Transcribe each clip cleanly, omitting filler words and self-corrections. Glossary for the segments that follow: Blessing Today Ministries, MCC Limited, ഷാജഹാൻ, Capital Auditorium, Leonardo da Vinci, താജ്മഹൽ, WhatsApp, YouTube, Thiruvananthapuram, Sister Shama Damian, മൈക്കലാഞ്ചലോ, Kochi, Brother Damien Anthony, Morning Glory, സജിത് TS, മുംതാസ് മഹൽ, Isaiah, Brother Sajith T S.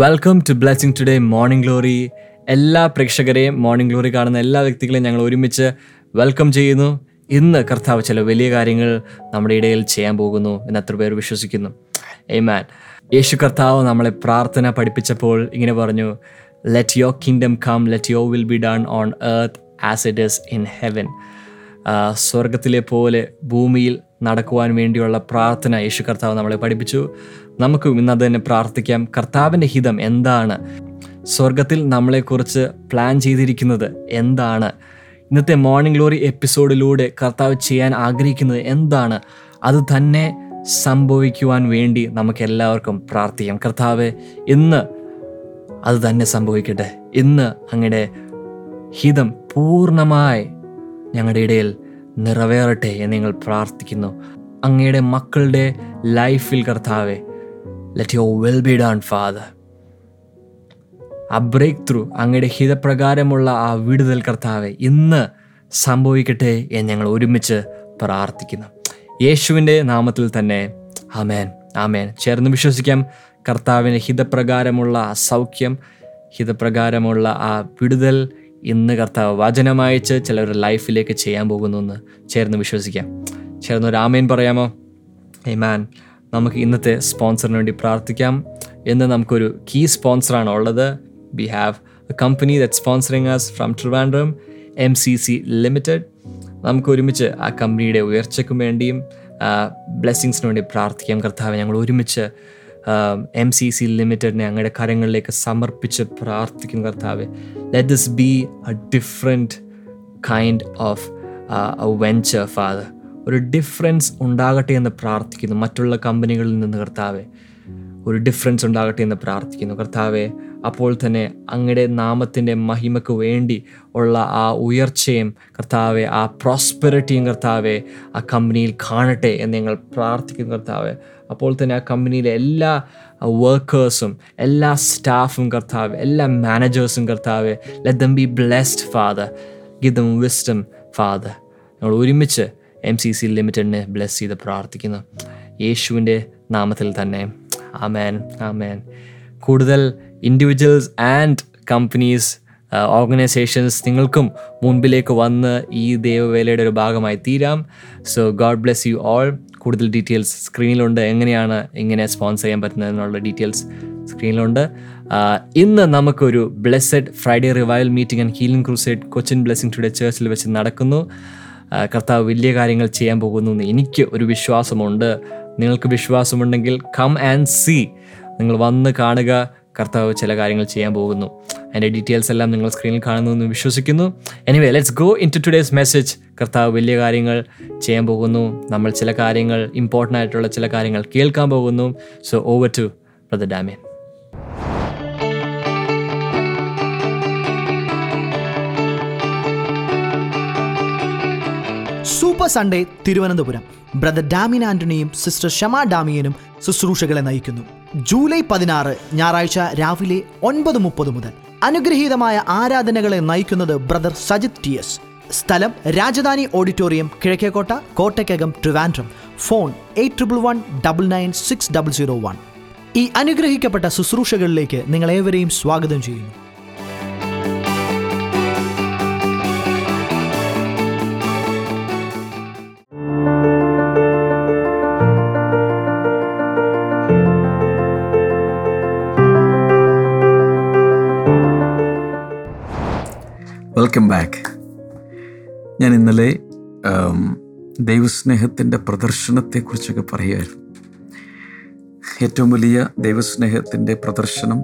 Welcome to blessing today morning glory. എല്ലാ പ്രേക്ഷകരെയും, morning glory കാണുന്ന എല്ലാ വ്യക്തികളെയും ഞങ്ങൾ ഒരുമിച്ച് വെൽക്കം ചെയ്യുന്നു. ഇന്ന് കർത്താവ് ചില വലിയ കാര്യങ്ങൾ നമ്മുടെ ഇടയിൽ ചെയ്യാൻ പോകുന്നു എന്ന് അത്ര പേർ വിശ്വസിക്കുന്നു. ആമേൻ. യേശു കർത്താവ് നമ്മളെ പ്രാർത്ഥന പഠിപ്പിച്ചപ്പോൾ ഇങ്ങനെ പറഞ്ഞു, let your kingdom come, let your will be done on earth as it is in heaven. സ്വർഗത്തിലെ പോലെ ഭൂമിയിൽ നടക്കുവാൻ വേണ്ടിയുള്ള പ്രാർത്ഥന യേശു കർത്താവ് നമ്മളെ പഠിപ്പിച്ചു. നമുക്ക് ഇന്നത് തന്നെ പ്രാർത്ഥിക്കാം. കർത്താവിൻ്റെ ഹിതം എന്താണ്? സ്വർഗത്തിൽ നമ്മളെക്കുറിച്ച് പ്ലാൻ ചെയ്തിരിക്കുന്നത് എന്താണ്? ഇന്നത്തെ മോർണിംഗ് ഗ്ലോറി എപ്പിസോഡിലൂടെ കർത്താവ് ചെയ്യാൻ ആഗ്രഹിക്കുന്നത് എന്താണ്? അത് തന്നെ സംഭവിക്കുവാൻ വേണ്ടി നമുക്കെല്ലാവർക്കും പ്രാർത്ഥിക്കാം. കർത്താവെ, ഇന്ന് അത് തന്നെ സംഭവിക്കട്ടെ. ഇന്ന് അങ്ങയുടെ ഹിതം പൂർണ്ണമായി ഞങ്ങളുടെ ഇടയിൽ നിറവേറട്ടെ എന്ന് ഞങ്ങൾ പ്രാർത്ഥിക്കുന്നു. അങ്ങയുടെ മക്കളുടെ ലൈഫിൽ കർത്താവെ, let your will be done father. ആ ബ്രേക്ക് ത്രൂ, അങ്ങയുടെ ഹിതപ്രകാരമുള്ള ആ വിടുതൽ കർത്താവെ ഇന്ന് സംഭവിക്കട്ടെ എന്ന് ഞങ്ങൾ ഒരുമിച്ച് പ്രാർത്ഥിക്കുന്നു. യേശുവിൻ്റെ നാമത്തിൽ തന്നെ ആമേൻ, ആമേൻ. ചേർന്ന് വിശ്വസിക്കാം. കർത്താവിൻ്റെ ഹിതപ്രകാരമുള്ള ആ സൗഖ്യം, ഹിതപ്രകാരമുള്ള ആ വിടുതൽ ഇന്ന് കർത്താവ് വചനമയച്ച് ചിലവരുടെ ലൈഫിലേക്ക് ചെയ്യാൻ പോകുന്നു എന്ന് ചേർന്ന് വിശ്വസിക്കാം. ചേർന്ന് ഒരു ആമേൻ പറയാമോ? ആമേൻ. നമുക്ക് ഇന്നത്തെ സ്പോൺസറിന് വേണ്ടി പ്രാർത്ഥിക്കാം. ഇന്ന് നമുക്കൊരു കീ സ്പോൺസറാണ് ഉള്ളത്. We have a company that sponsoring us from Thiruvananthapuram, MCC Limited. നമുക്ക് ഒരുമിച്ച് ആ കമ്പനിയുടെ ഉയർച്ചയ്ക്കും വേണ്ടിയും ബ്ലെസ്സിങ്സിന് വേണ്ടി പ്രാർത്ഥിക്കാം. കർത്താവ്, ഞങ്ങൾ ഒരുമിച്ച് MCC Limitedനെ അങ്ങയുടെ കാര്യങ്ങളിലേക്ക് സമർപ്പിച്ച് പ്രാർത്ഥിക്കും. കർത്താവ്, let this be a different kind of a venture father. ഒരു ഡിഫറൻസ് ഉണ്ടാകട്ടെ എന്ന് പ്രാർത്ഥിക്കുന്നു. മറ്റുള്ള കമ്പനികളിൽ നിന്ന് കർത്താവെ ഒരു ഡിഫറൻസ് ഉണ്ടാകട്ടെ എന്ന് പ്രാർത്ഥിക്കുന്നു. കർത്താവെ, അപ്പോൾ തന്നെ അങ്ങയുടെ നാമത്തിൻ്റെ മഹിമയ്ക്ക് വേണ്ടി ഉള്ള ആ ഉയർച്ചയും കർത്താവെ, ആ പ്രോസ്പെറിറ്റിയും കർത്താവെ ആ കമ്പനിയിൽ കാണട്ടെ എന്ന് ഞങ്ങൾ പ്രാർത്ഥിക്കുന്നു. കർത്താവെ, അപ്പോൾ തന്നെ ആ കമ്പനിയിലെ എല്ലാ വർക്കേഴ്സും എല്ലാ സ്റ്റാഫും കർത്താവെ, എല്ലാ മാനേജേഴ്സും കർത്താവെ, let them be blessed father, give them wisdom father. ഞങ്ങൾ ഒരുമിച്ച് MCC Limitedനെ ബ്ലെസ് ചെയ്ത് പ്രാർത്ഥിക്കുന്നു യേശുവിൻ്റെ നാമത്തിൽ തന്നെ. ആമേൻ, ആമേൻ. കൂടുതൽ ഇൻഡിവിജ്വൽസ് ആൻഡ് കമ്പനീസ്, ഓർഗനൈസേഷൻസ് നിങ്ങൾക്കും മുൻപിലേക്ക് വന്ന് ഈ ദൈവവേലയുടെ ഒരു ഭാഗമായി തീരാം. So God bless you all. കൂടുതൽ ഡീറ്റെയിൽസ് സ്ക്രീനിലുണ്ട്. എങ്ങനെയാണ് ഇങ്ങനെ സ്പോൺസർ ചെയ്യാൻ പറ്റുന്നതെന്നുള്ള ഡീറ്റെയിൽസ് സ്ക്രീനിലുണ്ട്. ഇന്ന് നമുക്കൊരു blessed Friday revival meeting and healing crusade Cochin blessing today ചേർച്ചിൽ വെച്ച് നടക്കുന്നു. കർത്താവ് വലിയ കാര്യങ്ങൾ ചെയ്യാൻ പോകുന്നു എന്ന് എനിക്ക് ഒരു വിശ്വാസമുണ്ട്. നിങ്ങൾക്ക് വിശ്വാസമുണ്ടെങ്കിൽ കം ആൻഡ് സീ, നിങ്ങൾ വന്ന് കാണുക. കർത്താവ് ചില കാര്യങ്ങൾ ചെയ്യാൻ പോകുന്നു. അതിൻ്റെ ഡീറ്റെയിൽസ് എല്ലാം നിങ്ങൾ സ്ക്രീനിൽ കാണുന്നു എന്ന് വിശ്വസിക്കുന്നു. Anyway, let's go into today's message. കർത്താവ് വലിയ കാര്യങ്ങൾ ചെയ്യാൻ പോകുന്നു. നമ്മൾ ചില കാര്യങ്ങൾ, ഇമ്പോർട്ടൻ്റ് ആയിട്ടുള്ള ചില കാര്യങ്ങൾ കേൾക്കാൻ പോകുന്നു. So over to brother Damian. Super Sunday Thiruvananthapuram. Brother Damien ആന്റണിയും സിസ്റ്റർ ഷമാ ഡാമിയനും ശുശ്രൂഷകളെ നയിക്കുന്നു. ജൂലൈ 16 ഞായറാഴ്ച രാവിലെ 9:30 മുതൽ. അനുഗ്രഹീതമായ ആരാധനകളെ നയിക്കുന്നത് ബ്രദർ സജിത് TS. സ്ഥലം രാജധാനി ഓഡിറ്റോറിയം, കിഴക്കേക്കോട്ട, കോട്ടയ്ക്കകം, ട്രിവാൻഡ്രം. ഫോൺ 8111996001. ഈ അനുഗ്രഹിക്കപ്പെട്ട ശുശ്രൂഷകളിലേക്ക് നിങ്ങളേവരെയും സ്വാഗതം ചെയ്യുന്നു. Welcome back. ഞാൻ ഇന്നലെ ദൈവസ്നേഹത്തിൻ്റെ പ്രദർശനത്തെക്കുറിച്ചൊക്കെ പറയുമായിരുന്നു. ഏറ്റവും വലിയ ദൈവസ്നേഹത്തിൻ്റെ പ്രദർശനം,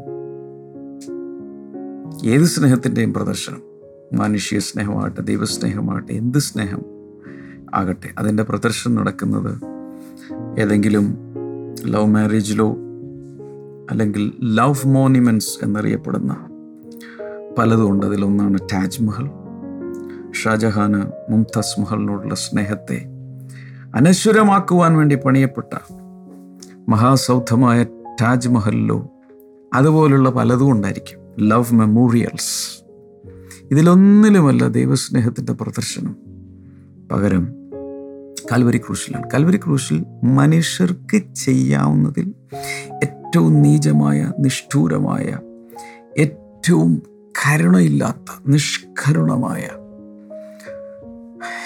ഏത് സ്നേഹത്തിൻ്റെയും പ്രദർശനം, മാനുഷിക സ്നേഹമാകട്ടെ, ദൈവസ്നേഹമാകട്ടെ, എന്ത് സ്നേഹം ആകട്ടെ, അതിൻ്റെ പ്രദർശനം നടക്കുന്നത് ഏതെങ്കിലും ലവ് മാരേജിലോ അല്ലെങ്കിൽ ലവ് മോണുമെൻറ്റ്സ് എന്നറിയപ്പെടുന്ന പലതുണ്ട്. അതിലൊന്നാണ് താജ്മഹൽ. ഷാജഹാന് മുംതാസ് മഹലിനോടുള്ള സ്നേഹത്തെ അനശ്വരമാക്കുവാൻ വേണ്ടി പണിയപ്പെട്ട മഹാസൗധമായ താജ്മഹലിലോ അതുപോലുള്ള പലതും ഉണ്ടായിരിക്കും, ലവ് മെമ്മോറിയൽസ്. ഇതിലൊന്നിലുമല്ല ദൈവസ്നേഹത്തിൻ്റെ പ്രദർശനം, പകരം കാൽവരി ക്രൂശിലാണ്. കാൽവരി ക്രൂശിൽ മനുഷ്യർക്ക് ചെയ്യാവുന്നതിൽ ഏറ്റവും നീചമായ, നിഷ്ഠൂരമായ, ഏറ്റവും കരുണയില്ലാത്ത, നിഷ്കരുണമായ,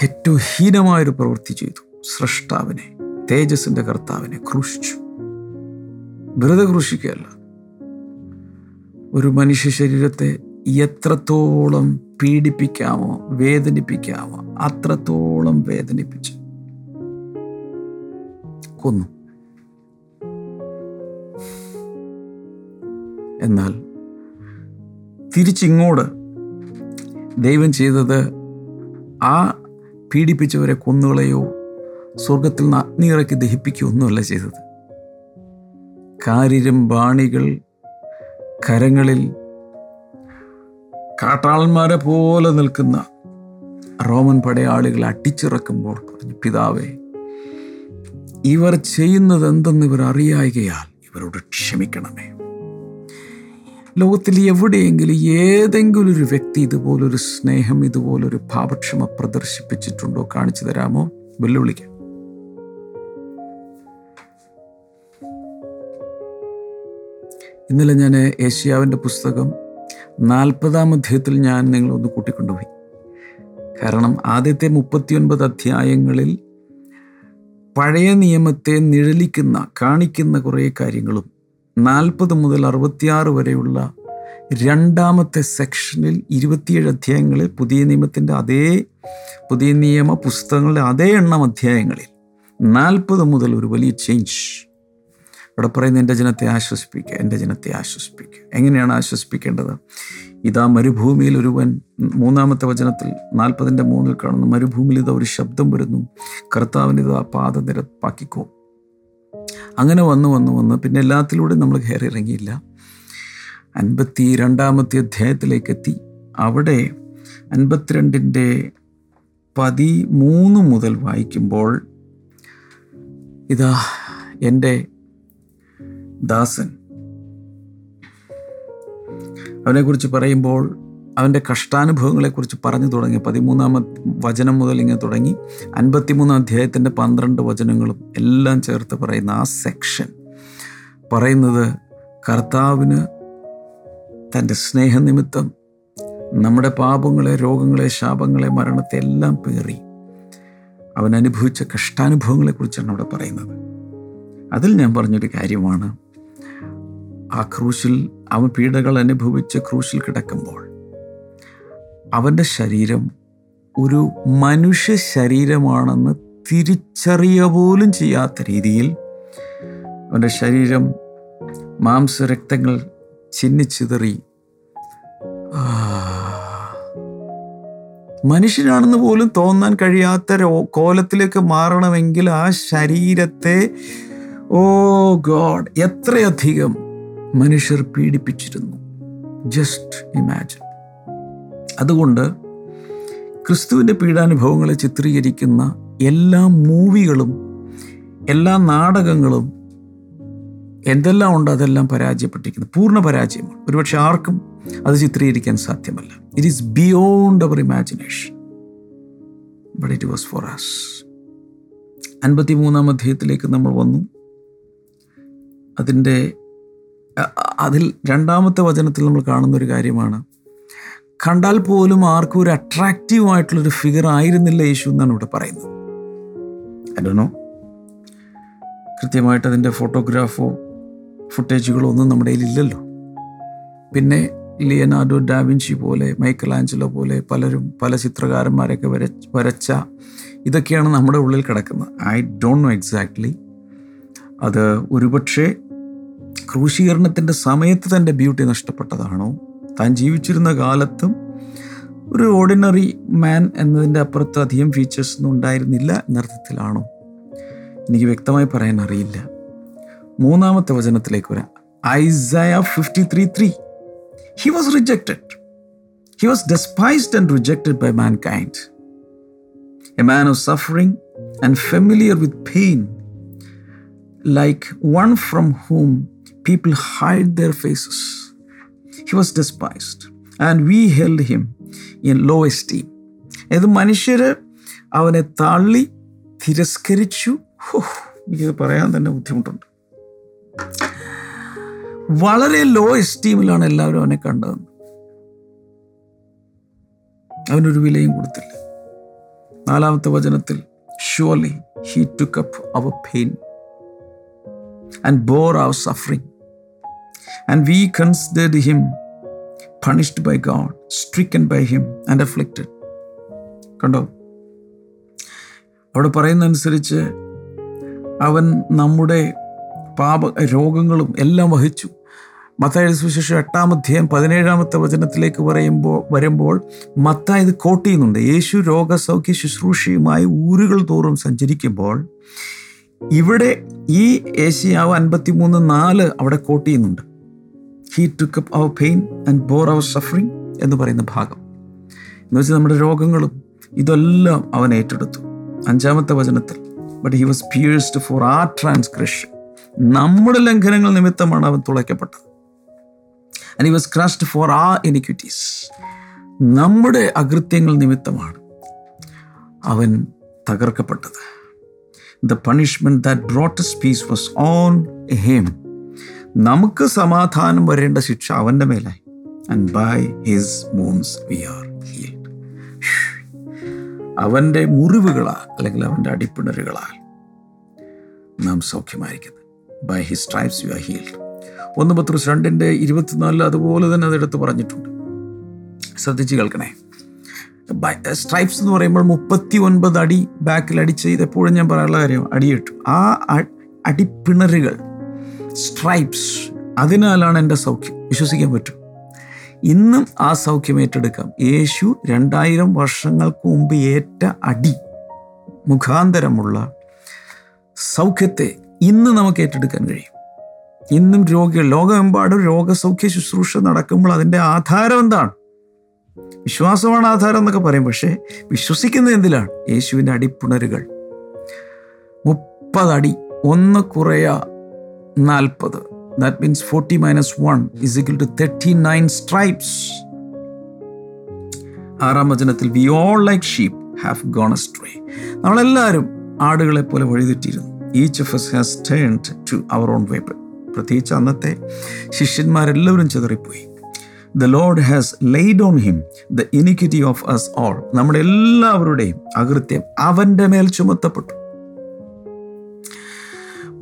ഏറ്റവും ഹീനമായൊരു പ്രവൃത്തി ചെയ്തു. സ്രഷ്ടാവിനെ, തേജസ്സിൻ്റെ കർത്താവിനെ ക്രൂശിച്ചു. വെറുതെ ക്രൂശിക്കുകയല്ല, ഒരു മനുഷ്യ ശരീരത്തെ എത്രത്തോളം പീഡിപ്പിക്കാമോ, വേദനിപ്പിക്കാമോ അത്രത്തോളം വേദനിപ്പിച്ചു കൊന്നു. എന്നാൽ തിരിച്ചിങ്ങോട്ട് ദൈവം ചെയ്തത് ആ പീഡിപ്പിച്ചവരെ കൊന്നുകളയോ സ്വർഗത്തിൽ നിന്ന് അഗ്നിയിറക്കി ദഹിപ്പിക്കുകയോ ഒന്നുമല്ല ചെയ്തത്. കാരിരും ബാണികൾ കരങ്ങളിൽ കാട്ടാളന്മാരെ പോലെ നിൽക്കുന്ന റോമൻ പടയാളികളെ അട്ടിച്ചിറക്കുമ്പോൾ പറഞ്ഞു, പിതാവേ, ഇവർ ചെയ്യുന്നത് എന്തെന്ന് ഇവർ അറിയായികയാൽ ഇവരോട് ക്ഷമിക്കണമേ. ലോകത്തിൽ എവിടെയെങ്കിലും ഏതെങ്കിലും ഒരു വ്യക്തി ഇതുപോലൊരു സ്നേഹം, ഇതുപോലൊരു ഭാവക്ഷമ പ്രദർശിപ്പിച്ചിട്ടുണ്ടോ? കാണിച്ചു തരാമോ? വെല്ലുവിളിക്കാം. ഇന്നലെ ഞാൻ ഏഷ്യാവിൻ്റെ പുസ്തകം 40-ാം അധ്യായത്തിൽ ഞാൻ നിങ്ങളൊന്ന് കൂട്ടിക്കൊണ്ടുപോയി. കാരണം ആദ്യത്തെ 39 അധ്യായങ്ങളിൽ പഴയ നിയമത്തെ നിഴലിക്കുന്ന, കാണിക്കുന്ന കുറേ കാര്യങ്ങളും 40 മുതൽ 66 വരെയുള്ള രണ്ടാമത്തെ സെക്ഷനിൽ 27 അധ്യായങ്ങളിൽ പുതിയ നിയമത്തിൻ്റെ അതേ, പുതിയ നിയമ പുസ്തകങ്ങളുടെ അതേ എണ്ണം അധ്യായങ്ങളിൽ 40 മുതൽ ഒരു വലിയ ചേഞ്ച്. ഇവിടെ പറയുന്നത് എൻ്റെ ജനത്തെ ആശ്വസിപ്പിക്കുക, എൻ്റെ ജനത്തെ ആശ്വസിപ്പിക്കുക. എങ്ങനെയാണ് ആശ്വസിപ്പിക്കേണ്ടത്? ഇതാ മരുഭൂമിയിൽ ഒരുവൻ, 3-ാമത്തെ വചനത്തിൽ 40-ന്റെ 3-ൽ കാണുന്നു, മരുഭൂമിയിൽ ഇതാ ഒരു ശബ്ദം വരുന്നു, കർത്താവിൻ്റെ ഇതാ പാത നിരപ്പാക്കിക്കോ. അങ്ങനെ വന്ന് പിന്നെ എല്ലാത്തിലൂടെ നമ്മൾ കയറി ഇറങ്ങിയില്ല. 52-ാമത്തെ അധ്യായത്തിലേക്ക് എത്തി. അവിടെ 52-ന്റെ 13 മുതൽ വായിക്കുമ്പോൾ, ഇതാ എൻ്റെ ദാസൻ, അവനെക്കുറിച്ച് പറയുമ്പോൾ, അവൻ്റെ കഷ്ടാനുഭവങ്ങളെക്കുറിച്ച് പറഞ്ഞു തുടങ്ങി. 13-ാം വചനം മുതൽ ഇങ്ങനെ തുടങ്ങി 53-ാം അധ്യായത്തിൻ്റെ 12 വചനങ്ങളും എല്ലാം ചേർത്ത് പറയുന്ന ആ സെക്ഷൻ പറയുന്നത്, കർത്താവിന് തൻ്റെ സ്നേഹനിമിത്തം നമ്മുടെ പാപങ്ങളെ, രോഗങ്ങളെ, ശാപങ്ങളെ, മരണത്തെ എല്ലാം പേറി അവൻ അനുഭവിച്ച കഷ്ടാനുഭവങ്ങളെക്കുറിച്ചാണ് അവിടെ പറയുന്നത്. അതിൽ ഞാൻ പറഞ്ഞൊരു കാര്യമാണ്, ആ ക്രൂശിൽ അവൻ പീഡകൾ അനുഭവിച്ച് ക്രൂശിൽ കിടക്കുമ്പോൾ അവൻ്റെ ശരീരം ഒരു മനുഷ്യ ശരീരമാണെന്ന് തിരിച്ചറിയ പോലും ചെയ്യാത്ത രീതിയിൽ അവൻ്റെ ശരീരം മാംസരക്തങ്ങൾ ചിന്നിച്ചിതറി, മനുഷ്യനാണെന്ന് പോലും തോന്നാൻ കഴിയാത്ത കോലത്തിലേക്ക് മാറണമെങ്കിൽ ആ ശരീരത്തെ, ഓ ഗോഡ്, എത്രയധികം മനുഷ്യർ പീഡിപ്പിച്ചിരുന്നു. Just imagine. അതുകൊണ്ട് ക്രിസ്തുവിൻ്റെ പീഡാനുഭവങ്ങളെ ചിത്രീകരിക്കുന്ന എല്ലാ മൂവികളും, എല്ലാ നാടകങ്ങളും, എന്തെല്ലാം ഉണ്ടോ അതെല്ലാം പരാജയപ്പെട്ടിരിക്കുന്നു. പൂർണ്ണ പരാജയമാണ്. ഒരുപക്ഷെ ആർക്കും അത് ചിത്രീകരിക്കാൻ സാധ്യമല്ല. It is beyond our imagination, but it was for us. 53-ാം അധ്യായത്തിലേക്ക് നമ്മൾ വന്നു. അതിൽ 2-ാമത്തെ വചനത്തിൽ നമ്മൾ കാണുന്നൊരു കാര്യമാണ്, കണ്ടാൽ പോലും ആർക്കും ഒരു അട്രാക്റ്റീവായിട്ടുള്ളൊരു ഫിഗർ ആയിരുന്നില്ല യേശു എന്നാണ് ഇവിടെ പറയുന്നത്. ഐ ഡോണ്ട് നോ, കൃത്യമായിട്ട് അതിൻ്റെ ഫോട്ടോഗ്രാഫോ ഫുട്ടേജുകളോ ഒന്നും നമ്മുടെ കയ്യിലില്ലല്ലോ. പിന്നെ ലിയനാർഡോ ഡാവിഞ്ചി പോലെ, മൈക്കലാഞ്ചലോ പോലെ പലരും, പല ചിത്രകാരന്മാരൊക്കെ വരച്ച ഇതൊക്കെയാണ് നമ്മുടെ ഉള്ളിൽ കിടക്കുന്നത്. I don't know exactly. അത് ഒരുപക്ഷെ ക്രൂശീകരണത്തിൻ്റെ സമയത്ത് തൻ്റെ ബ്യൂട്ടി നഷ്ടപ്പെട്ടതാണോ, താൻ ജീവിച്ചിരുന്ന കാലത്തും ഒരു ഓർഡിനറി മാൻ എന്നതിൻ്റെ അപ്പുറത്ത് അധികം ഫീച്ചേഴ്സ് ഒന്നും ഉണ്ടായിരുന്നില്ല എന്നർത്ഥത്തിലാണോ, എനിക്ക് വ്യക്തമായി പറയാൻ അറിയില്ല. 3-ാമത്തെ വചനത്തിലേക്ക് വരാം. Isaiah 53:3, he was rejected, he was despised and rejected by mankind, a man of suffering and familiar with pain, like one from whom people hide their faces. He was despised and we held him in low esteem. ഏത് മനുഷ്യര് അവനെ തള്ളി തിരസ്കരിച്ചു. എനിക്കിത് പറയാൻ തന്നെ ബുദ്ധിമുട്ടുണ്ട്. വളരെ law എസ്റ്റീമിലാണ് എല്ലാവരും അവനെ കണ്ടത്. അവനൊരു വിലയും കൊടുത്തില്ല. 4th വചനത്തിൽ surely he took up our pain and bore our suffering, and we considered him punished by God, stricken by him and afflicted. കണ്ടോ, അവിടെ പറയുന്നതനുസരിച്ച് അവൻ നമ്മുടെ രോഗങ്ങളും എല്ലാം വഹിച്ചു. മത്തായിയുടെ സുവിശേഷം 8:17 വരുമ്പോൾ മത്തായി ഇത് കോട്ട് ചെയ്യുന്നുണ്ട്. യേശു രോഗസൗഖ്യ ശുശ്രൂഷയുമായി ഊരുകൾ തോറും സഞ്ചരിക്കുമ്പോൾ ഇവിടെ ഈ ഏശയ്യാവ് 53:4 അവിടെ കോട്ട് ചെയ്യുന്നുണ്ട്. He took up our pain and bore our suffering എന്ന് പറയുന്ന ഭാഗം എന്ന് വെച്ചാൽ നമ്മുടെ രോഗങ്ങളും ഇതെല്ലാം അവൻ ഏറ്റെടുത്തു. 5th വചനത്തിൽ but he was pierced for our transgression, നമ്മുടെ ലംഘനങ്ങൾ നിമിത്തമാണ് അവൻ തുളയ്ക്കപ്പെട്ടത്. and he was crushed for our iniquities, നമ്മുടെ അകൃത്യങ്ങൾ നിമിത്തമാണ് അവൻ തകർക്കപ്പെട്ടത്. the punishment that brought us peace was on him, നമുക്ക് സമാധാനം വരേണ്ട ശിക്ഷ അവൻ്റെ മേലായി. and by his wounds we are healed, അവൻ്റെ മുറിവുകളാൽ അല്ലെങ്കിൽ അവൻ്റെ അടിപ്പിണറുകളാൽ നാം സൗഖ്യമായിരിക്കുന്നു. by his stripes we are healed. 1 Petrus 2:24 അതുപോലെ തന്നെ അതെടുത്ത് പറഞ്ഞിട്ടുണ്ട്. ശ്രദ്ധിച്ച് കേൾക്കണേ. സ്ട്രൈപ്സ് എന്ന് പറയുമ്പോൾ 39 അടി ബാക്കിൽ അടിച്ച്, ഇതെപ്പോഴും ഞാൻ പറയാനുള്ള കാര്യം, അടിയിട്ടു. ആ അടിപ്പിണറുകൾ, സ്ട്രൈപ്സ്, അതിനാലാണ് എൻ്റെ സൗഖ്യം. വിശ്വസിക്കാൻ പറ്റും, ഇന്നും ആ സൗഖ്യം ഏറ്റെടുക്കാം. യേശു 2000 വർഷങ്ങൾക്ക് മുമ്പ് ഏറ്റ അടി മുഖാന്തരമുള്ള സൗഖ്യത്തെ ഇന്ന് നമുക്ക് ഏറ്റെടുക്കാൻ കഴിയും. ഇന്നും രോഗികൾ ലോകമെമ്പാടും രോഗസൗഖ്യ ശുശ്രൂഷ നടക്കുമ്പോൾ അതിൻ്റെ ആധാരം എന്താണ്? വിശ്വാസമാണ് ആധാരം എന്നൊക്കെ പറയും. പക്ഷേ വിശ്വസിക്കുന്നത് എന്തിലാണ്? യേശുവിൻ്റെ അടിപ്പിണറുകൾ. 30 അടി, 1 - 40, ദാറ്റ് മീൻസ് 40 - 1 = 39 സ്ട്രൈപ്സ്. 6th വചനത്തിൽ we all like sheep have gone astray, നമ്മളെല്ലാവരും ആടുകളെ പോലെ വഴിതെറ്റിയിരുന്നു. Each of us has turned to our own way. പ്രത്യേകിച്ച് അന്നത്തെ ശിഷ്യന്മാരെല്ലാവരും ചിതറിപ്പോയി. The Lord has laid on him the iniquity of us all. നമ്മുടെ എല്ലാവരുടെയും അകൃത്യം അവൻ്റെ മേൽ ചുമത്തപ്പെട്ടു.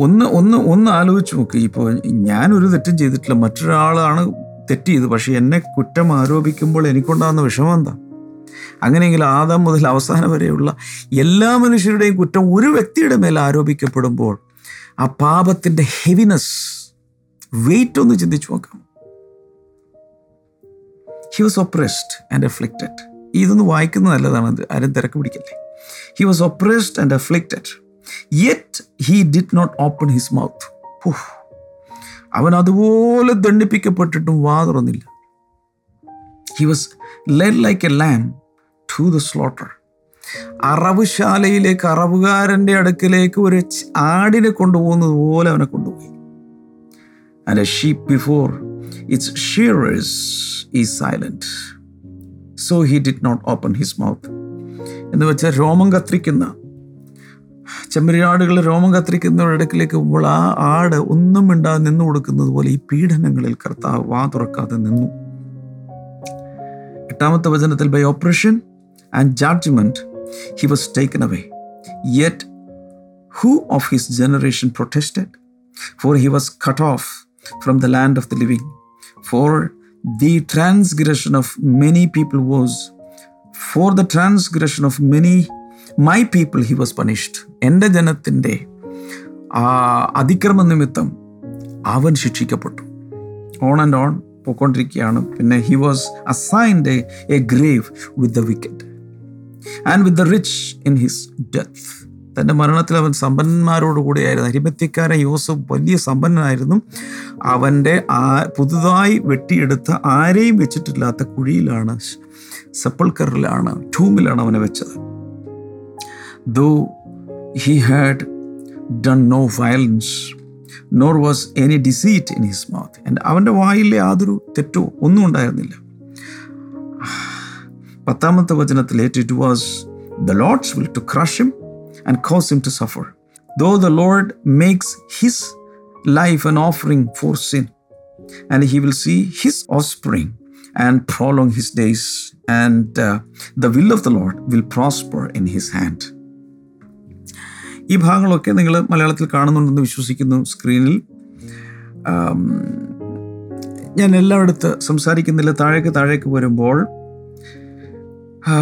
ഒന്ന് ആലോചിച്ച് നോക്ക്. ഇപ്പോൾ ഞാനൊരു തെറ്റും ചെയ്തിട്ടില്ല, മറ്റൊരാളാണ് തെറ്റ് ചെയ്ത്. പക്ഷേ എന്നെ കുറ്റം ആരോപിക്കുമ്പോൾ എനിക്കുണ്ടാകുന്ന വിഷമം എന്താ? അങ്ങനെയെങ്കിൽ ആദാം മുതൽ അവസാനം വരെയുള്ള എല്ലാ മനുഷ്യരുടെയും കുറ്റം ഒരു വ്യക്തിയുടെ മേൽ ആരോപിക്കപ്പെടുമ്പോൾ ആ പാപത്തിൻ്റെ ഹെവിനെസ്, വെയിറ്റ് ഒന്ന് ചിന്തിച്ചു നോക്കാം. He was oppressed and afflicted. ഇതൊന്ന് വായിക്കുന്നത് നല്ലതാണ്, ആരും തിരക്ക് പിടിക്കല്ലേ. He was oppressed and afflicted, yet he did not open his mouth. അവൻ അതുപോലെ ദണ്ഡിപ്പിക്കപ്പെട്ടിട്ടും വാ തുറന്നില്ല. He was led like a lamb to the slaughter. അറവുശാലയിലേക്ക്, അറവുകാരൻ്റെ അടുക്കിലേക്ക് ഒരു ആടിനെ കൊണ്ടുപോകുന്നത് പോലെ അവനെ കൊണ്ടുപോയി. And a sheep before its shearers is silent, so he did not open his mouth. എന്ന് വെച്ചാൽ രോമം കത്രിക്കുന്ന ചെമ്മരിയാടുകൾ രോമം കത്രിക്കുന്നവരുടെ അടുക്കിലേക്ക് പോകുമ്പോൾ ആ ആട് ഒന്നും മിണ്ടാതെ നിന്നു കൊടുക്കുന്നത് പോലെ ഈ പീഡനങ്ങളിൽ കർത്താവ് വാ തുറക്കാതെ നിന്നു. 8th വചനത്തിൽ by oppression and judgment he was taken away, yet who of his generation protested? for he was cut off from the land of the living, for the transgression of many people was, for the transgression of many my people he was punished. എൻ്റെ ജനത്തിൻ്റെ അതിക്രമ നിമിത്തം അവൻ ശിക്ഷിക്കപ്പെട്ടു. On and on പോയിക്കൊണ്ടിരിക്കുകയാണ്. പിന്നെ he was assigned a grave with the wicked and with the rich in his death. തൻ്റെ മരണത്തിൽ അവൻ സമ്പന്നന്മാരോടുകൂടിയായിരുന്നു. അരിമത്യക്കാരൻ യോസഫ് വലിയ സമ്പന്നനായിരുന്നു. അവൻ്റെ പുതുതായി വെട്ടിയെടുത്ത ആരെയും വെച്ചിട്ടില്ലാത്ത കുഴിയിലാണ്, സെപ്പൾക്കറിലാണ്, ടൂമിലാണ് അവനെ വെച്ചത്. Though he had done no violence nor was any deceit in his mouth. അവൻ്റെ വായിൽ യാതൊരു തെറ്റോ ഒന്നും ഉണ്ടായിരുന്നില്ല. 10th വചനത്തിൽ it was the Lord's will to crush him and cause him to suffer. Though the Lord makes his life an offering for sin, and he will see his offspring and prolong his days, and the will of the Lord will prosper in his hand. ഈ ഭാഗങ്ങളൊക്കെ നിങ്ങൾ മലയാളത്തിൽ കാണുന്നുണ്ടെന്ന് വിശ്വസിക്കുന്നു സ്ക്രീനിൽ. ഞാൻ എല്ലായിടത്ത് സംസാരിക്കുന്നില്ല. താഴേക്ക് വരുമ്പോൾ ആ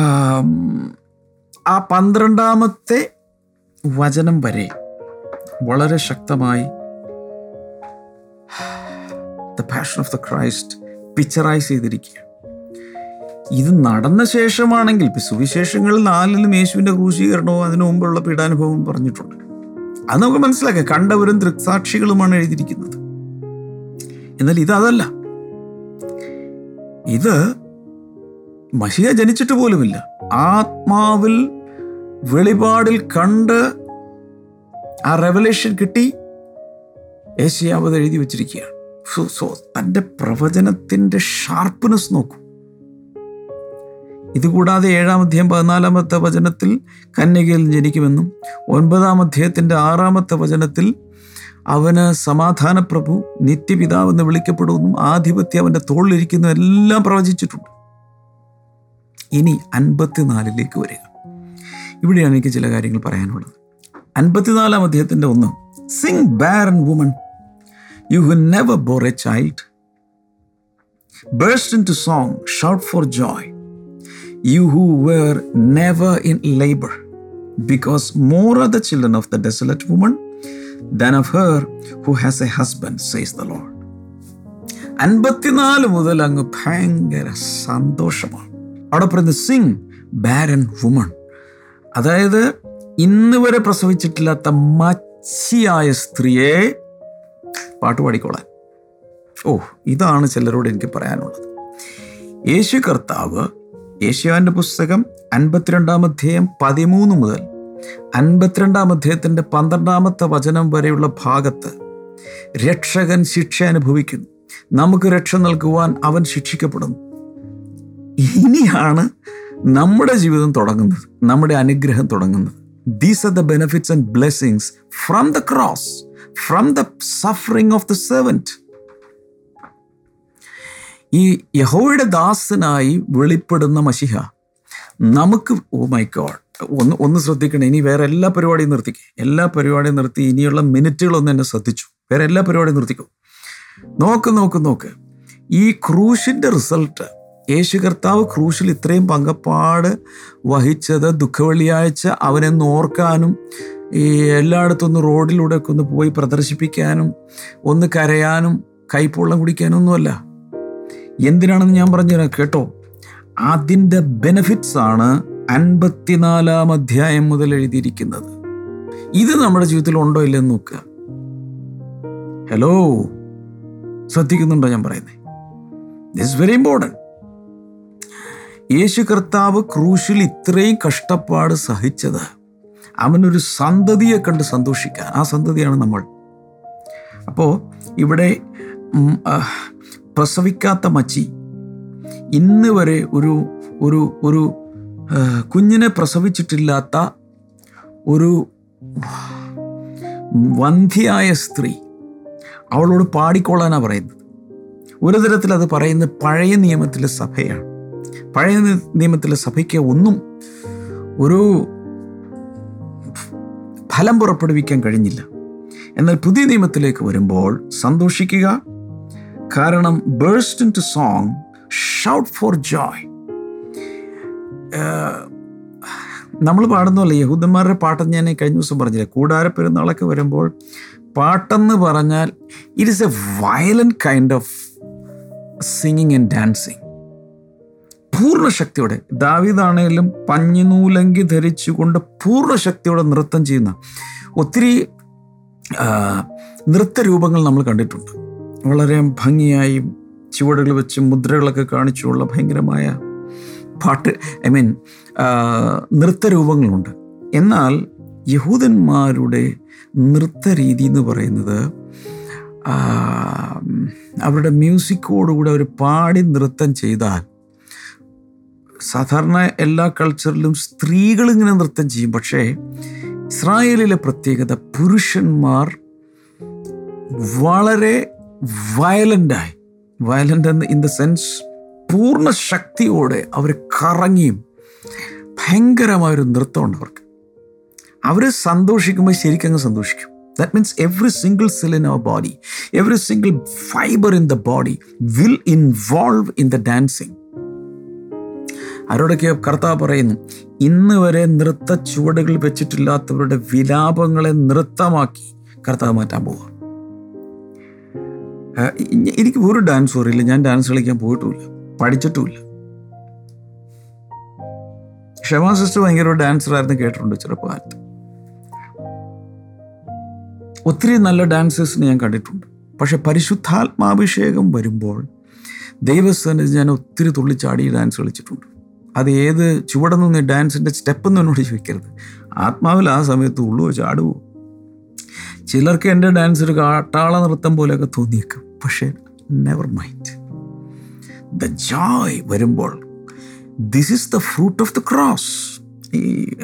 12th വചനം വരെ വളരെ ശക്തമായി the passion of the Christ picturise ചെയ്തിരിക്കുകയാണ്. ഇത് നടന്ന ശേഷമാണെങ്കിൽ സുവിശേഷങ്ങളിൽ 4 യേശുവിൻ്റെ ക്രൂശീകരണവും അതിനു മുമ്പുള്ള പീഡാനുഭവവും പറഞ്ഞിട്ടുണ്ട്. അത് നമുക്ക് മനസ്സിലാക്കാം. കണ്ടവരും ദൃക്സാക്ഷികളുമാണ് എഴുതിയിരിക്കുന്നത്. എന്നാൽ ഇതല്ല. ഇത് മശിഹ ജനിച്ചിട്ട് പോലുമില്ല, ആത്മാവിൽ വെളിപാടിൽ കണ്ട് ആ റെവലേഷൻ കിട്ടി യേശയ്യാവ് എഴുതി വച്ചിരിക്കുകയാണ്. സോ തൻ്റെ പ്രവചനത്തിൻ്റെ ഷാർപ്പ്നെസ് നോക്കും. ഇതുകൂടാതെ 7th 14th വചനത്തിൽ കന്യകയിൽ ജനിക്കുമെന്നും 9th 6th വചനത്തിൽ അവന് സമാധാനപ്രഭു നിത്യപിതാവ് എന്ന് വിളിക്കപ്പെടുമെന്നും ആധിപത്യം അവൻ്റെ തോളിലിരിക്കുന്നു എല്ലാം പ്രവചിച്ചിട്ടുണ്ട്. ഇനി 54 വരിക. ഇവിടെയാണ് എനിക്ക് ചില കാര്യങ്ങൾ പറയാനുള്ളത്. 54th 1, sing barren woman, you who never bore a child, burst into song, shout for joy, you who were never in labor, because more are the children of the desolate woman than of her who has a husband, says the Lord. 54 മുതൽ അങ്ങ് ഭയങ്കര സന്തോഷമാണ്. അവിടെ പറയുന്നത് Singh barren woman, അതായത് ഇന്ന് വരെ പ്രസവിച്ചിട്ടില്ലാത്ത മച്ചിയായ സ്ത്രീയെ പാട്ട് പാടിക്കോളാൻ. ഇതാണ് ചിലരോട് എനിക്ക് പറയാനുള്ളത്. യേശു കർത്താവ് യേശയ്യാവിൻ്റെ പുസ്തകം 52th 13 മുതൽ 52th 12th വചനം വരെയുള്ള ഭാഗത്ത് രക്ഷകൻ ശിക്ഷ അനുഭവിക്കുന്നു, നമുക്ക് രക്ഷ നൽകുവാൻ അവൻ ശിക്ഷിക്കപ്പെടുന്നു. ഇനിയാണ് നമ്മുടെ ജീവിതം തുടങ്ങുന്നത്, നമ്മുടെ അനുഗ്രഹം തുടങ്ങുന്നത്. These are the benefits and blessings from the cross, from the suffering of the servant. ഈ യഹോവയുടെ ദാസനായി വെളിപ്പെടുന്ന മശിഹ നമുക്ക് മൈ ഗോഡ് ഒന്ന് ശ്രദ്ധിക്കണം. ഇനി വേറെ എല്ലാ പരിപാടിയും നിർത്തിക്കും. ഇനിയുള്ള മിനിറ്റുകളൊന്നും എന്നെ ശ്രദ്ധിച്ചു. വേറെ എല്ലാ പരിപാടിയും നിർത്തിക്കും. നോക്ക് ഈ ക്രൂശിൻ്റെ റിസൾട്ട്. യേശു കർത്താവ് ക്രൂശിൽ ഇത്രയും പങ്കപ്പാട് വഹിച്ചത് ദുഃഖവെള്ളിയാഴ്ച അവനെന്ന് ഓർക്കാനും ഈ എല്ലായിടത്തൊന്ന് റോഡിലൂടെ ഒക്കെ ഒന്ന് പോയി പ്രദർശിപ്പിക്കാനും ഒന്ന് കരയാനും കൈപ്പുള്ളം കുടിക്കാനും ഒന്നുമല്ല. എന്തിനാണെന്ന് ഞാൻ പറഞ്ഞു കേട്ടോ. അതിൻ്റെ ബെനിഫിറ്റ്സ് ആണ് 54th മുതൽ എഴുതിയിരിക്കുന്നത്. ഇത് നമ്മുടെ ജീവിതത്തിൽ ഉണ്ടോ ഇല്ലെന്ന് നോക്കുക. ഹലോ, ശ്രദ്ധിക്കുന്നുണ്ടോ ഞാൻ പറയുന്നത്? This is very important. യേശു കർത്താവ് ക്രൂശിൽ ഇത്രയും കഷ്ടപ്പാട് സഹിച്ചത് അവനൊരു സന്തതിയെ കണ്ട് സന്തോഷിക്കാൻ. ആ സന്തതിയാണ് നമ്മൾ. അപ്പോൾ ഇവിടെ പ്രസവിക്കാത്ത മച്ചി ഇന്ന് വരെ ഒരു ഒരു ഒരു കുഞ്ഞിനെ പ്രസവിച്ചിട്ടില്ലാത്ത ഒരു വന്ധ്യയായ സ്ത്രീ അവളോട് പാടിക്കൊള്ളാനാണ് പറയുന്നത്. ഒരു തരത്തിൽ അത് പറയുന്നത് പഴയ നിയമത്തിലെ സഭയാണ്. പഴയ നിയമത്തിലെ സഭയ്ക്ക് ഒന്നും ഒരു ഫലം പുറപ്പെടുവിക്കാൻ കഴിഞ്ഞില്ല. എന്നാൽ പുതിയ നിയമത്തിലേക്ക് വരുമ്പോൾ സന്തോഷിക്കുക, കാരണം burst into song, shout for joy. നമ്മൾ പാടുന്നതല്ല, യഹൂദന്മാരുടെ പാട്ടെന്ന് ഞാൻ കഴിഞ്ഞ ദിവസം പറഞ്ഞില്ല. കൂടാരപ്പെരുന്നാളൊക്കെ വരുമ്പോൾ പാട്ടെന്ന് പറഞ്ഞാൽ it is a violent kind of singing and dancing. പൂർണ്ണശക്തിയോടെ ദാവീദാണേലും പഞ്ഞിനൂലങ്കി ധരിച്ചുകൊണ്ട് പൂർണ്ണശക്തിയോടെ നൃത്തം ചെയ്യുന്ന ഒത്തിരി നൃത്തരൂപങ്ങൾ നമ്മൾ കണ്ടിട്ടുണ്ട്. വളരെ ഭംഗിയായും ചുവടുകൾ വെച്ച് മുദ്രകളൊക്കെ കാണിച്ചുള്ള ഭയങ്കരമായ പാട്ട്, നൃത്തരൂപങ്ങളുണ്ട്. എന്നാൽ യഹൂദന്മാരുടെ നൃത്തരീതി എന്ന് പറയുന്നത് അവരുടെ മ്യൂസിക്കോടുകൂടെ അവർ പാടി നൃത്തം ചെയ്താൽ, സാധാരണ എല്ലാ കൾച്ചറിലും സ്ത്രീകൾ ഇങ്ങനെ നൃത്തം ചെയ്യും. പക്ഷേ ഇസ്രായേലിലെ പ്രത്യേകത പുരുഷന്മാർ വളരെ വയലൻ്റായി വയലൻ്റ് എന്ന് ഇൻ ദ സെൻസ് പൂർണ്ണ ശക്തിയോടെ അവർ കറങ്ങിയും ഭയങ്കരമായൊരു നൃത്തമുണ്ട് അവർക്ക്. അവർ സന്തോഷിക്കുമ്പോൾ ശരിക്കങ്ങ് സന്തോഷിക്കും. That means every single cell in our body, every single fiber in the body will involve in the dancing. ആരോടൊക്കെ കർത്താവ് പറയുന്നു, ഇന്ന് വരെ നൃത്ത ചുവടുകൾ വെച്ചിട്ടില്ലാത്തവരുടെ വിലാപങ്ങളെ നൃത്തമാക്കി കർത്താവ് മാറ്റാൻ പോവുക. എനിക്ക് ഒരു ഡാൻസ് അറിയില്ല, ഞാൻ ഡാൻസ് കളിക്കാൻ പോയിട്ടുമില്ല, പഠിച്ചിട്ടുമില്ല. ഷമാ സിസ്റ്റർ ഭയങ്കര ഒരു ഡാൻസറായിരുന്നു, കേട്ടിട്ടുണ്ട് ചെറുപ്പകാലത്ത്. ഒത്തിരി നല്ല ഡാൻസേഴ്സിനെ ഞാൻ കണ്ടിട്ടുണ്ട്. പക്ഷേ പരിശുദ്ധാത്മാഭിഷേകം വരുമ്പോൾ ദൈവസ്ഥാനത്ത് ഞാൻ ഒത്തിരി തുള്ളിച്ചാടി ഡാൻസ് കളിച്ചിട്ടുണ്ട്. അത് ഏത് ചുവടെ നിന്ന് ഡാൻസിൻ്റെ സ്റ്റെപ്പെന്ന് എന്നോട് ചോദിക്കരുത്, ആത്മാവിൽ ആ സമയത്ത് ഉള്ളുവോ ചാടുവോ. ചിലർക്ക് എൻ്റെ ഡാൻസ് ഒരു കാട്ടാള നൃത്തം പോലെയൊക്കെ തോന്നിയേക്കും, പക്ഷേ നെവർ മൈൻഡ്. ദ ജോയ് വരുമ്പോൾ this is the fruit of the cross. ഈ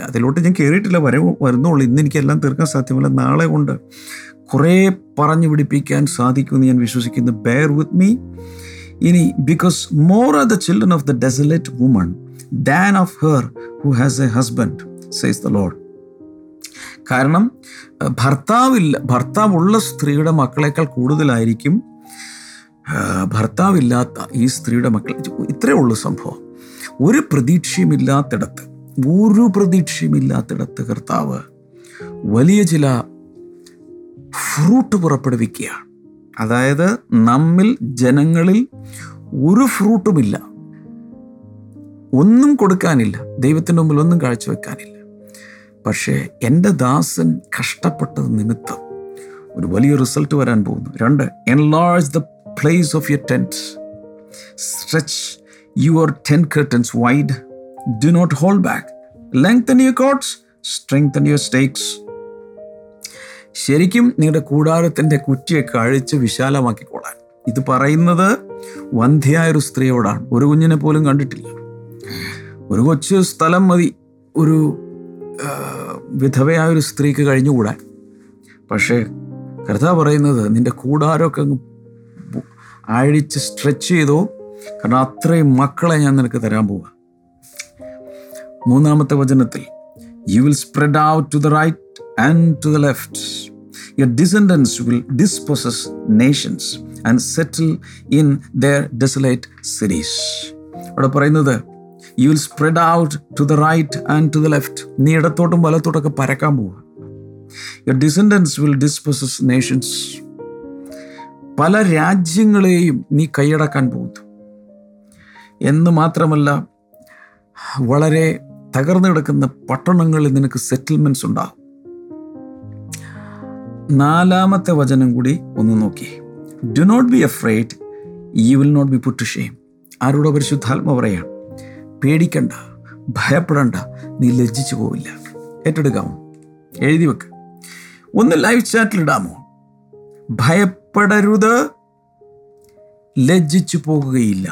അതിലോട്ട് ഞാൻ കയറിയിട്ടില്ല, വരുന്നുള്ളൂ. ഇന്ന് എനിക്കെല്ലാം തീർക്കാൻ സാധ്യമല്ല, നാളെ കൊണ്ട് കുറേ പറഞ്ഞു പിടിപ്പിക്കാൻ സാധിക്കുമെന്ന് ഞാൻ വിശ്വസിക്കുന്നു. ബെയർ വിത്ത് മീ ഇനി, because more are the children of the desolate woman than of her who has a husband says the Lord. കാരണം ഭർത്താവുള്ള സ്ത്രീയുടെ മക്കളേക്കാൾ കൂടുതലായിരിക്കും ഭർത്താവില്ലാത്ത ഈ സ്ത്രീയുടെ മക്കൾ. ഇത്രയേ ഉള്ളൂ സംഭവം. ഒരു പ്രതീക്ഷയുമില്ലാത്തിടത്ത് കർത്താവ് വലിയ ചില ഫ്രൂട്ട് പുറപ്പെടുവിക്കുകയാണ്. അതായത് നമ്മിൽ, ജനങ്ങളിൽ ഒരു ഫ്രൂട്ടുമില്ല, ഒന്നും കൊടുക്കാനില്ല, ദൈവത്തിൻ്റെ മുമ്പിൽ ഒന്നും കാഴ്ചവെക്കാനില്ല. പക്ഷേ എൻ്റെ ദാസൻ കഷ്ടപ്പെട്ടത് നിമിത്തം ഒരു വലിയ റിസൾട്ട് വരാൻ പോകുന്നു. 2, enlarge the place of your tent. Stretch your tent curtains wide. Do not hold back. Lengthen your cords. Strengthen your stakes. ശരിക്കും നിങ്ങളുടെ കൂടാരത്തിൻ്റെ കുറ്റിയൊക്കെ അഴിച്ച് വിശാലമാക്കിക്കോളാൻ. ഇത് പറയുന്നത് വന്ധ്യയായൊരു സ്ത്രീയോടാണ്. ഒരു കുഞ്ഞിനെ പോലും കണ്ടിട്ടില്ല. ഒരു കൊച്ചു സ്ഥലം മതി ഒരു വിധവയായൊരു സ്ത്രീക്ക് കഴിഞ്ഞുകൂടാൻ. പക്ഷേ കർത്താവ് പറയുന്നത് നിൻ്റെ കൂടാരമൊക്കെ അങ്ങ് അഴിച്ച് സ്ട്രെച്ച് ചെയ്തോ, കാരണം അത്രയും മക്കളെ ഞാൻ നിനക്ക് തരാൻ പോവുക. 3 വചനത്തിൽ you will spread out to the right and to the left. Your descendants will dispossess nations and settle in their desolate cities. അവിടെ പറയുന്നത് you will spread out to the right and to the left. നീ ഇടത്തോട്ടും വലത്തോട്ടൊക്കെ പരക്കാൻ പോവുക. your descendants will dispossess nations. പല രാജ്യങ്ങളെയും നീ കൈയടക്കാൻ പോകുന്നു എന്ന് മാത്രമല്ല, വളരെ തകർന്നു കിടക്കുന്ന പട്ടണങ്ങളിൽ നിനക്ക് സെറ്റിൽമെന്റ്സ് ഉണ്ടാകും. 4 വചനം കൂടി ഒന്ന് നോക്കി. do not be afraid, you will not be put to shame. ആരോട് പരിശുദ്ധാത്മ പറയാണ്, പേടിക്കണ്ട, ഭയപ്പെടണ്ട, നീ ലജ്ജിച്ചു പോവില്ല. ഏറ്റെടുക്കാമോ? എഴുതി വെക്ക്, ഒന്ന് ലൈവ് ചാറ്റിലിടാമോ? ഭയപ്പെടരുത്, ലജ്ജിച്ചു പോകുകയില്ല.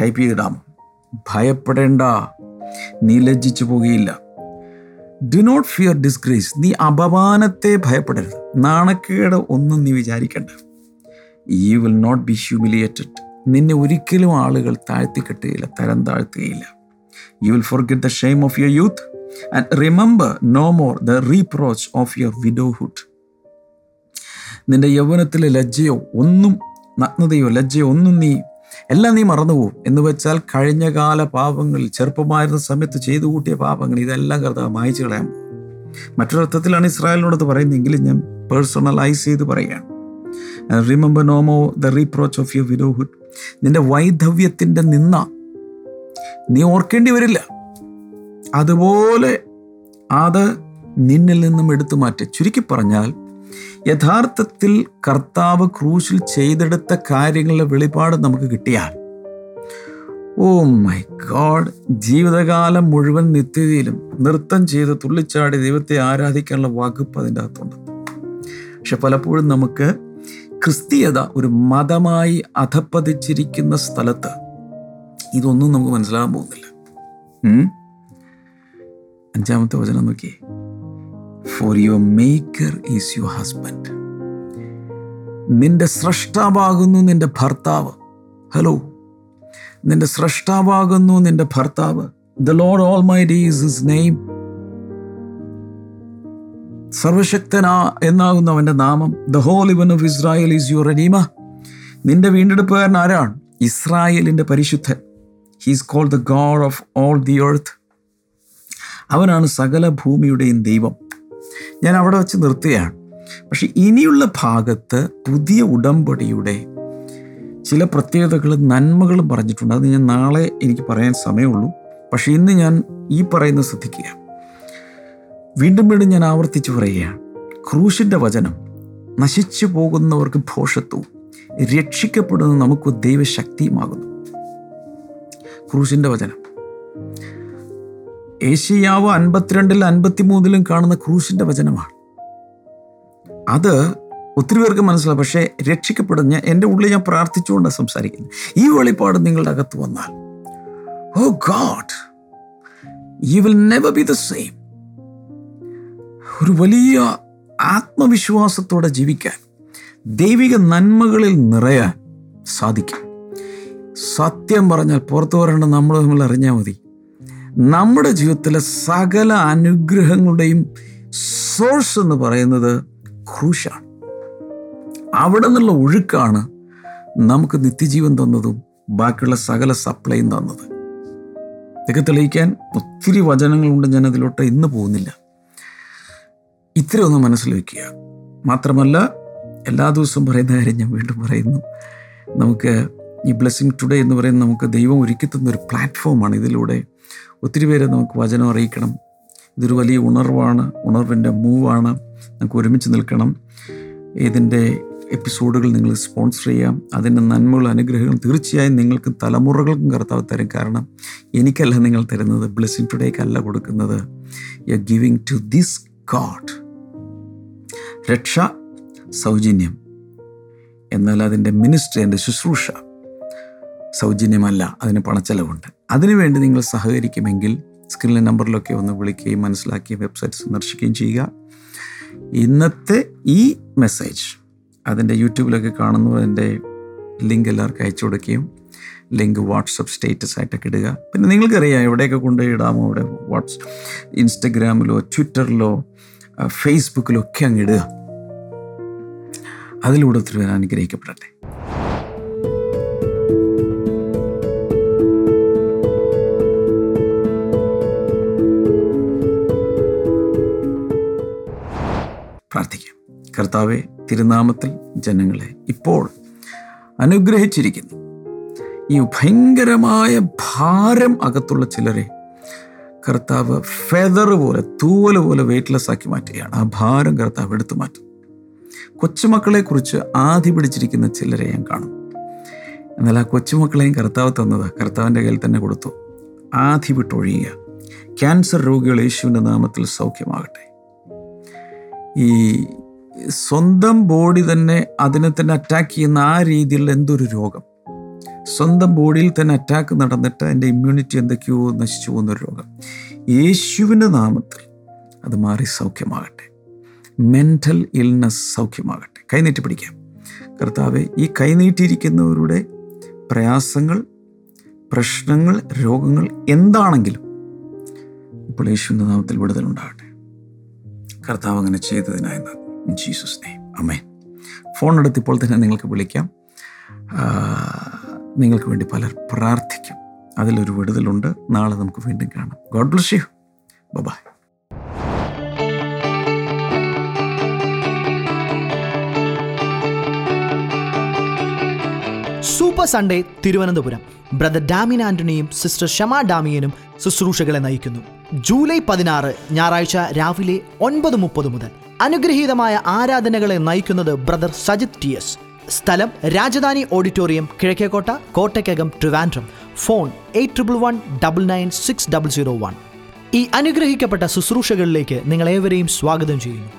ടൈപ്പ് ചെയ്തിടാമോ? ഭയപ്പെടേണ്ട, നീ ലജ്ജിച്ചു പോകുകയില്ല. Do not fear disgrace. നീ അപമാനത്തെ ഭയപ്പെടരുത്, നാണക്കേട് ഒന്നും നീ വിചാരിക്കണ്ട. You will not be humiliated. നിന്നെ ഒരിക്കലും ആളുകൾ താഴ്ത്തിക്കെട്ടുകയില്ല, തരം താഴ്ത്തുകയില്ല. You will forget the shame of your youth and remember no more the reproach of your widowhood. നിന്റെ യൗവനത്തിലെ ലജ്ജയോ ഒന്നും, നഗ്നതയോ ലജ്ജയോ ഒന്നും നീ എല്ലാം നീ മറന്നുപോകും. എന്ന് വെച്ചാൽ കഴിഞ്ഞകാല പാപങ്ങൾ, ചെറുപ്പമായിരുന്ന സമയത്ത് ചെയ്തു കൂട്ടിയ പാപങ്ങൾ, ഇതെല്ലാം കർത്താവ് മായ്ച്ചു കളയാൻ പോകും. മറ്റൊരർത്ഥത്തിലാണ് ഇസ്രായേലിനോട് പറയുന്നതെങ്കിലും ഞാൻ പേഴ്സണലൈസ് ചെയ്ത് പറയുകയാണ്. Remember no more the reproach of your widowhood. നിന്റെ വൈധവ്യത്തിൻ്റെ നിന്ന നീ ഓർക്കേണ്ടി വരില്ല. അതുപോലെ അത് നിന്നിൽ നിന്നും എടുത്തു മാറ്റി. ചുരുക്കി പറഞ്ഞാൽ, യഥാർത്ഥത്തിൽ കർത്താവ് ക്രൂശിൽ ചെയ്തെടുത്ത കാര്യങ്ങളുടെ വെളിപാട് നമുക്ക് കിട്ടിയാൽ, ഓ മൈ ഗോഡ്, ജീവിതകാലം മുഴുവൻ നിത്യതയിലും നൃത്തം ചെയ്ത് തുള്ളിച്ചാടി ദൈവത്തെ ആരാധിക്കാനുള്ള വകുപ്പ് അതിൻ്റെ അകത്തുണ്ട്. പക്ഷെ പലപ്പോഴും നമുക്ക് ക്രിസ്തീയത ഒരു മതമായി അധപ്പതിച്ചിരിക്കുന്ന സ്ഥലത്ത് ഇതൊന്നും നമുക്ക് മനസ്സിലാകാൻ പോകുന്നില്ല. 5 വചനം നോക്കി. For your maker is your husband. നിന്റെ സ്രഷ്ടാവാകുന്നു നിന്റെ ഭർത്താവ്. ഹലോ, നിന്റെ സ്രഷ്ടാവാകുന്നു നിന്റെ ഭർത്താവ്. The Lord Almighty is His name. സർവശക്തനാ എന്നാകുന്നു അവൻ്റെ നാമം. The Holy One of Israel is your Redeemer. നിന്റെ വീണ്ടെടുപ്പുകാരൻ ആരാണ്? ഇസ്രായേലിൻ്റെ പരിശുദ്ധൻ. He is called the God of all the earth. അവനാണ് സകല ഭൂമിയുടെയും ദൈവം. ഞാൻ അവിടെ വെച്ച് നിർത്തുകയാണ്. പക്ഷെ ഇനിയുള്ള ഭാഗത്ത് പുതിയ ഉടമ്പടിയുടെ ചില പ്രത്യേകതകളും നന്മകളും പറഞ്ഞിട്ടുണ്ട്. അത് ഞാൻ നാളെ എനിക്ക് പറയാൻ സമയമുള്ളൂ. പക്ഷെ ഇന്ന് ഞാൻ ഈ പറയുന്നത് ശ്രദ്ധിക്കുക. വീണ്ടും വീണ്ടും ഞാൻ ആവർത്തിച്ച് പറയുകയാണ്, ക്രൂശിൻ്റെ വചനം നശിച്ചു പോകുന്നവർക്ക് ഭോഷത്വവും രക്ഷിക്കപ്പെടുന്ന നമുക്ക് ദൈവശക്തിയുമാകുന്നു. ക്രൂശിൻ്റെ വചനം ഏശയ്യാവ് 52-53 കാണുന്ന ക്രൂശിൻ്റെ വചനമാണ് അത്. ഒത്തിരി പേർക്ക് മനസ്സിലാവും, പക്ഷേ രക്ഷിക്കപ്പെടുന്ന എൻ്റെ ഉള്ളിൽ ഞാൻ പ്രാർത്ഥിച്ചുകൊണ്ടാണ് സംസാരിക്കുന്നത്. ഈ വെളിപ്പാട് നിങ്ങളുടെ അകത്ത് വന്നാൽ, Oh God, you will never be the same. ഒരു വലിയ ആത്മവിശ്വാസത്തോടെ ജീവിക്കാൻ, ദൈവിക നന്മകളിൽ നിറയാൻ സാധിക്കും. സത്യം പറഞ്ഞാൽ പുറത്തു വരേണ്ട നമ്മൾ നമ്മൾ അറിഞ്ഞാൽ മതി. നമ്മുടെ ജീവിതത്തിലെ സകല അനുഗ്രഹങ്ങളുടെയും സോഴ്സ് എന്ന് പറയുന്നത് ക്രൂശാണ്. അവിടെ നിന്നുള്ള ഒഴുക്കാണ് നമുക്ക് നിത്യജീവൻ തന്നതും ബാക്കിയുള്ള സകല സപ്ലൈയും തന്നത്. ഇതൊക്കെ തെളിയിക്കാൻ ഒത്തിരി വചനങ്ങളുണ്ട്. ഞാനതിലോട്ട് ഇന്ന് പോകുന്നില്ല. ഇത്രയൊന്ന് മനസ്സിൽ വയ്ക്കുക. മാത്രമല്ല, എല്ലാ ദിവസവും പറയുന്ന കാര്യം ഞാൻ വീണ്ടും പറയുന്നു. നമുക്ക് ഈ ബ്ലെസ്സിങ് ടുഡേ എന്ന് പറയുന്നത് നമുക്ക് ദൈവം ഒരുക്കി തന്നൊരു പ്ലാറ്റ്ഫോമാണ്. ഇതിലൂടെ ഒത്തിരി പേരെ നമുക്ക് വചനം അറിയിക്കണം. ഇതൊരു വലിയ ഉണർവാണ്, ഉണർവിൻ്റെ മൂവാണ്. നമുക്ക് ഒരുമിച്ച് നിൽക്കണം. ഇതിൻ്റെ എപ്പിസോഡുകൾ നിങ്ങൾ സ്പോൺസർ ചെയ്യാം. അതിൻ്റെ നന്മകളും അനുഗ്രഹങ്ങളും തീർച്ചയായും നിങ്ങൾക്ക് തലമുറകൾക്കും കർത്താവ് തരും. കാരണം എനിക്കല്ല നിങ്ങൾ തരുന്നത്, ബ്ലെസ്സിങ് ടുഡേക്കല്ല കൊടുക്കുന്നത്. You are giving to this God. രക്ഷ സൗജന്യം, എന്നാൽ അതിൻ്റെ മിനിസ്ട്രി, അതിൻ്റെ ശുശ്രൂഷ സൗജന്യമല്ല, അതിന് പണച്ചെലവുണ്ട്. അതിനുവേണ്ടി നിങ്ങൾ സഹകരിക്കുമെങ്കിൽ സ്ക്രീനിലെ നമ്പറിലൊക്കെ ഒന്ന് വിളിക്കുകയും മനസ്സിലാക്കുകയും വെബ്സൈറ്റ് സന്ദർശിക്കുകയും ചെയ്യുക. ഇന്നത്തെ ഈ മെസ്സേജ് അതിൻ്റെ യൂട്യൂബിലൊക്കെ കാണുന്നു. അതിൻ്റെ ലിങ്ക് എല്ലാവർക്കും അയച്ചു കൊടുക്കുകയും ലിങ്ക് വാട്സപ്പ് സ്റ്റേറ്റസ് ആയിട്ടൊക്കെ ഇടുക. പിന്നെ നിങ്ങൾക്കറിയാം എവിടെയൊക്കെ കൊണ്ടുപോയി ഇടാമോ അവിടെ ഇൻസ്റ്റഗ്രാമിലോ ട്വിറ്ററിലോ ഫേസ്ബുക്കിലോ ഒക്കെ അങ്ങ് ഇടുക. അതിലൂടെ ഒത്തിരി പേർ അനുഗ്രഹിക്കപ്പെടട്ടെ. പ്രാർത്ഥിക്കാം. കർത്താവെ, തിരുനാമത്തിൽ ജനങ്ങളെ ഇപ്പോൾ അനുഗ്രഹിച്ചിരിക്കുന്നു. ഈ ഭയങ്കരമായ ഭാരം അകത്തുള്ള ചിലരെ കർത്താവ് ഫെദർ പോലെ, തൂവൽ പോലെ വെയ്റ്റ്ലെസ് ആക്കി മാറ്റുകയാണ്. ആ ഭാരം കർത്താവ് എടുത്തു മാറ്റും. കൊച്ചുമക്കളെക്കുറിച്ച് ആധി പിടിച്ചിരിക്കുന്ന ചിലരെ ഞാൻ കാണും. എന്നാൽ ആ കൊച്ചുമക്കളെയും കർത്താവ് തന്നത് കർത്താവിൻ്റെ കയ്യിൽ തന്നെ കൊടുത്തു. ആധി വിട്ടൊഴിയുക. ക്യാൻസർ രോഗികൾ യേശുവിൻ്റെ നാമത്തിൽ സൗഖ്യമാകട്ടെ. ഈ സ്വന്തം ബോഡി തന്നെ അതിനെ തന്നെ അറ്റാക്ക് ചെയ്യുന്ന ആ രീതിയിൽ എന്തൊരു രോഗം, സ്വന്തം ബോഡിയിൽ തന്നെ അറ്റാക്ക് നടന്നിട്ട് എൻ്റെ ഇമ്മ്യൂണിറ്റി എന്തൊക്കെയോ നശിച്ചു പോകുന്നൊരു രോഗം, യേശുവിൻ്റെ നാമത്തിൽ അത് മാറി സൗഖ്യമാകട്ടെ. മെൻ്റൽ ഇൽനെസ് സൗഖ്യമാകട്ടെ. കൈനീട്ടി പിടിക്കാം. കർത്താവെ, ഈ കൈനീട്ടിയിരിക്കുന്നവരുടെ പ്രയാസങ്ങൾ, പ്രശ്നങ്ങൾ, രോഗങ്ങൾ എന്താണെങ്കിലും ഇപ്പോൾ യേശുവിൻ്റെ നാമത്തിൽ വിടുതലുണ്ടാകട്ടെ. കർത്താവ് അങ്ങനെ ചെയ്തതിനായി ജീസസ് നെയിം, ആമേൻ. ഫോണെടുത്ത് ഇപ്പോൾ തന്നെ നിങ്ങൾക്ക് വിളിക്കാം. നിങ്ങൾക്ക് വേണ്ടി പലർ പ്രാർത്ഥിക്കും. അതിലൊരു വിടുതലുണ്ട്. നാളെ നമുക്ക് വീണ്ടും കാണാം. God bless you. Bye. Super Sunday Thiruvananthapuram brother Damien ആന്റണിയും സിസ്റ്റർ ഷമ ഡാമിയനും ശുശ്രൂഷകളെ നയിക്കുന്നു. ജൂലൈ 16 ഞായറാഴ്ച രാവിലെ 9:30 മുതൽ അനുഗ്രഹീതമായ ആരാധനകളെ നയിക്കുന്നത് ബ്രദർ സജിത് ടി എസ്. സ്ഥലം രാജധാനി ഓഡിറ്റോറിയം, കിഴക്കേക്കോട്ട, കോട്ടയ്ക്കകം, ട്രിവാൻഡ്രം. ഫോൺ 8111996001. ഈ അനുഗ്രഹിക്കപ്പെട്ട ശുശ്രൂഷകളിലേക്ക് നിങ്ങളേവരെയും സ്വാഗതം ചെയ്യുന്നു.